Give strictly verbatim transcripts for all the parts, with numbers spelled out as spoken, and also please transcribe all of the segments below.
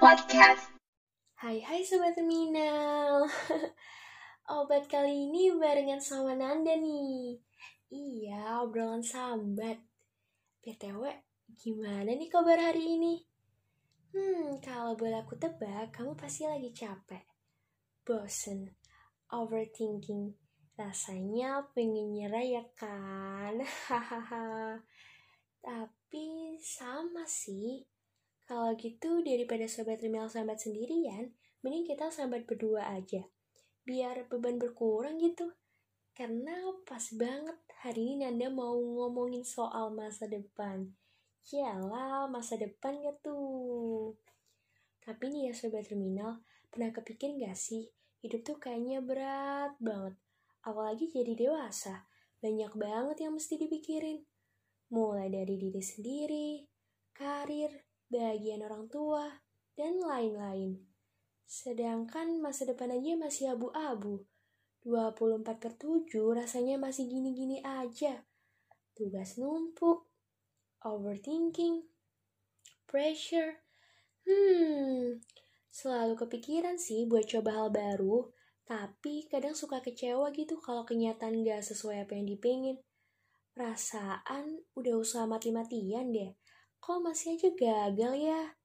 Podcast. Hai hai Sobat Terminal. Obat kali ini barengan sama Nanda nih. Iya, obrolan sambat. B T W, gimana nih kabar hari ini? Hmm, kalau boleh aku tebak, kamu pasti lagi capek, bosen, overthinking. Rasanya pengen nyerah ya kan? Hahaha. Tapi sama sih. Kalau gitu, daripada Sobat Terminal sambat sendirian, mending kita sambat berdua aja. Biar beban berkurang gitu. Karena pas banget hari ini Nanda mau ngomongin soal masa depan. Yalah, masa depan ya tuh. Tapi nih ya Sobat Terminal, pernah kepikiran gak sih? Hidup tuh kayaknya berat banget. Apalagi jadi dewasa. Banyak banget yang mesti dipikirin. Mulai dari diri sendiri, karir, bagian orang tua, dan lain-lain. Sedangkan masa depan aja masih abu-abu. dua puluh empat per tujuh rasanya masih gini-gini aja. Tugas numpuk, overthinking, pressure. Hmm, selalu kepikiran sih buat coba hal baru, tapi kadang suka kecewa gitu kalau kenyataan gak sesuai apa yang dipengin. Perasaan udah usaha mati-matian deh. Kok masih aja gagal ya?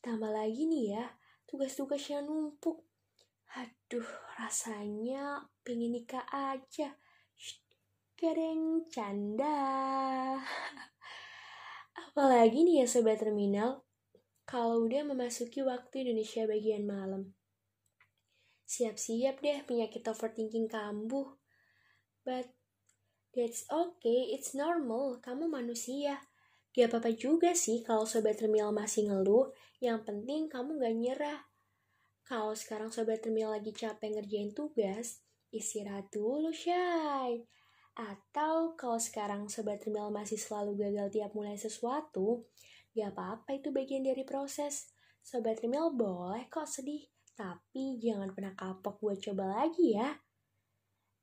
Ditambah lagi nih ya, tugas-tugas yang numpuk. Aduh, rasanya pengen nikah aja. Shh, keren canda. Apalagi nih ya Sobat Terminal, kalau udah memasuki waktu Indonesia bagian malam. Siap-siap deh penyakit overthinking kambuh. But that's okay, it's normal, kamu manusia. Gak apa-apa juga sih kalau Sobat Terminal masih ngeluh, yang penting kamu gak nyerah. Kalau sekarang Sobat Terminal lagi capek ngerjain tugas, istirahat dulu, Shay. Atau kalau sekarang Sobat Terminal masih selalu gagal tiap mulai sesuatu, gak apa-apa, itu bagian dari proses. Sobat Terminal boleh kok sedih, tapi jangan pernah kapok buat coba lagi ya.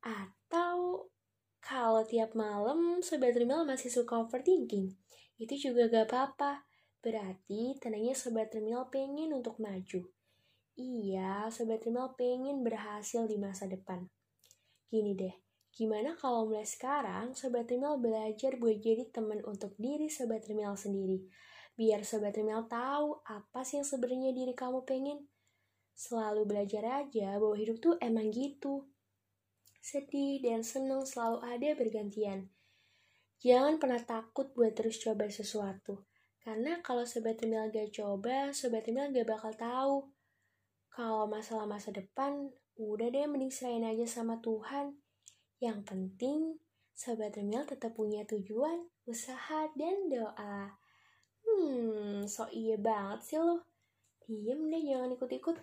Atau kalau tiap malam Sobat Terminal masih suka overthinking, itu juga gak apa-apa. Berarti tandanya Sobat Terminal pengen untuk maju. Iya, Sobat Terminal pengen berhasil di masa depan. Gini deh, gimana kalau mulai sekarang Sobat Terminal belajar buat jadi teman untuk diri Sobat Terminal sendiri. Biar Sobat Terminal tahu apa sih yang sebenarnya diri kamu pengen. Selalu belajar aja bahwa hidup tuh emang gitu. Sedih dan senang selalu ada bergantian. Jangan pernah takut buat terus coba sesuatu. Karena kalau Sobat Terminal gak coba, Sobat Terminal gak bakal tahu. Kalau masalah masa depan, udah deh mending serahin aja sama Tuhan. Yang penting, Sobat Terminal tetap punya tujuan, usaha, dan doa. Hmm, so iya banget sih lo. Diem deh, jangan ikut-ikut.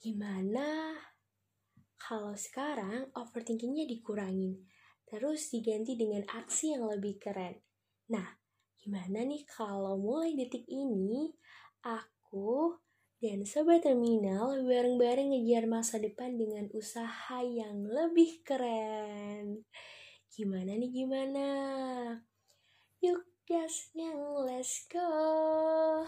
Gimana kalau sekarang overthinkingnya dikurangin? Terus diganti dengan aksi yang lebih keren. Nah, gimana nih kalau mulai detik ini, aku dan Sobat Terminal bareng-bareng ngejar masa depan dengan usaha yang lebih keren. Gimana nih, gimana? Yuk, gasnya, let's go!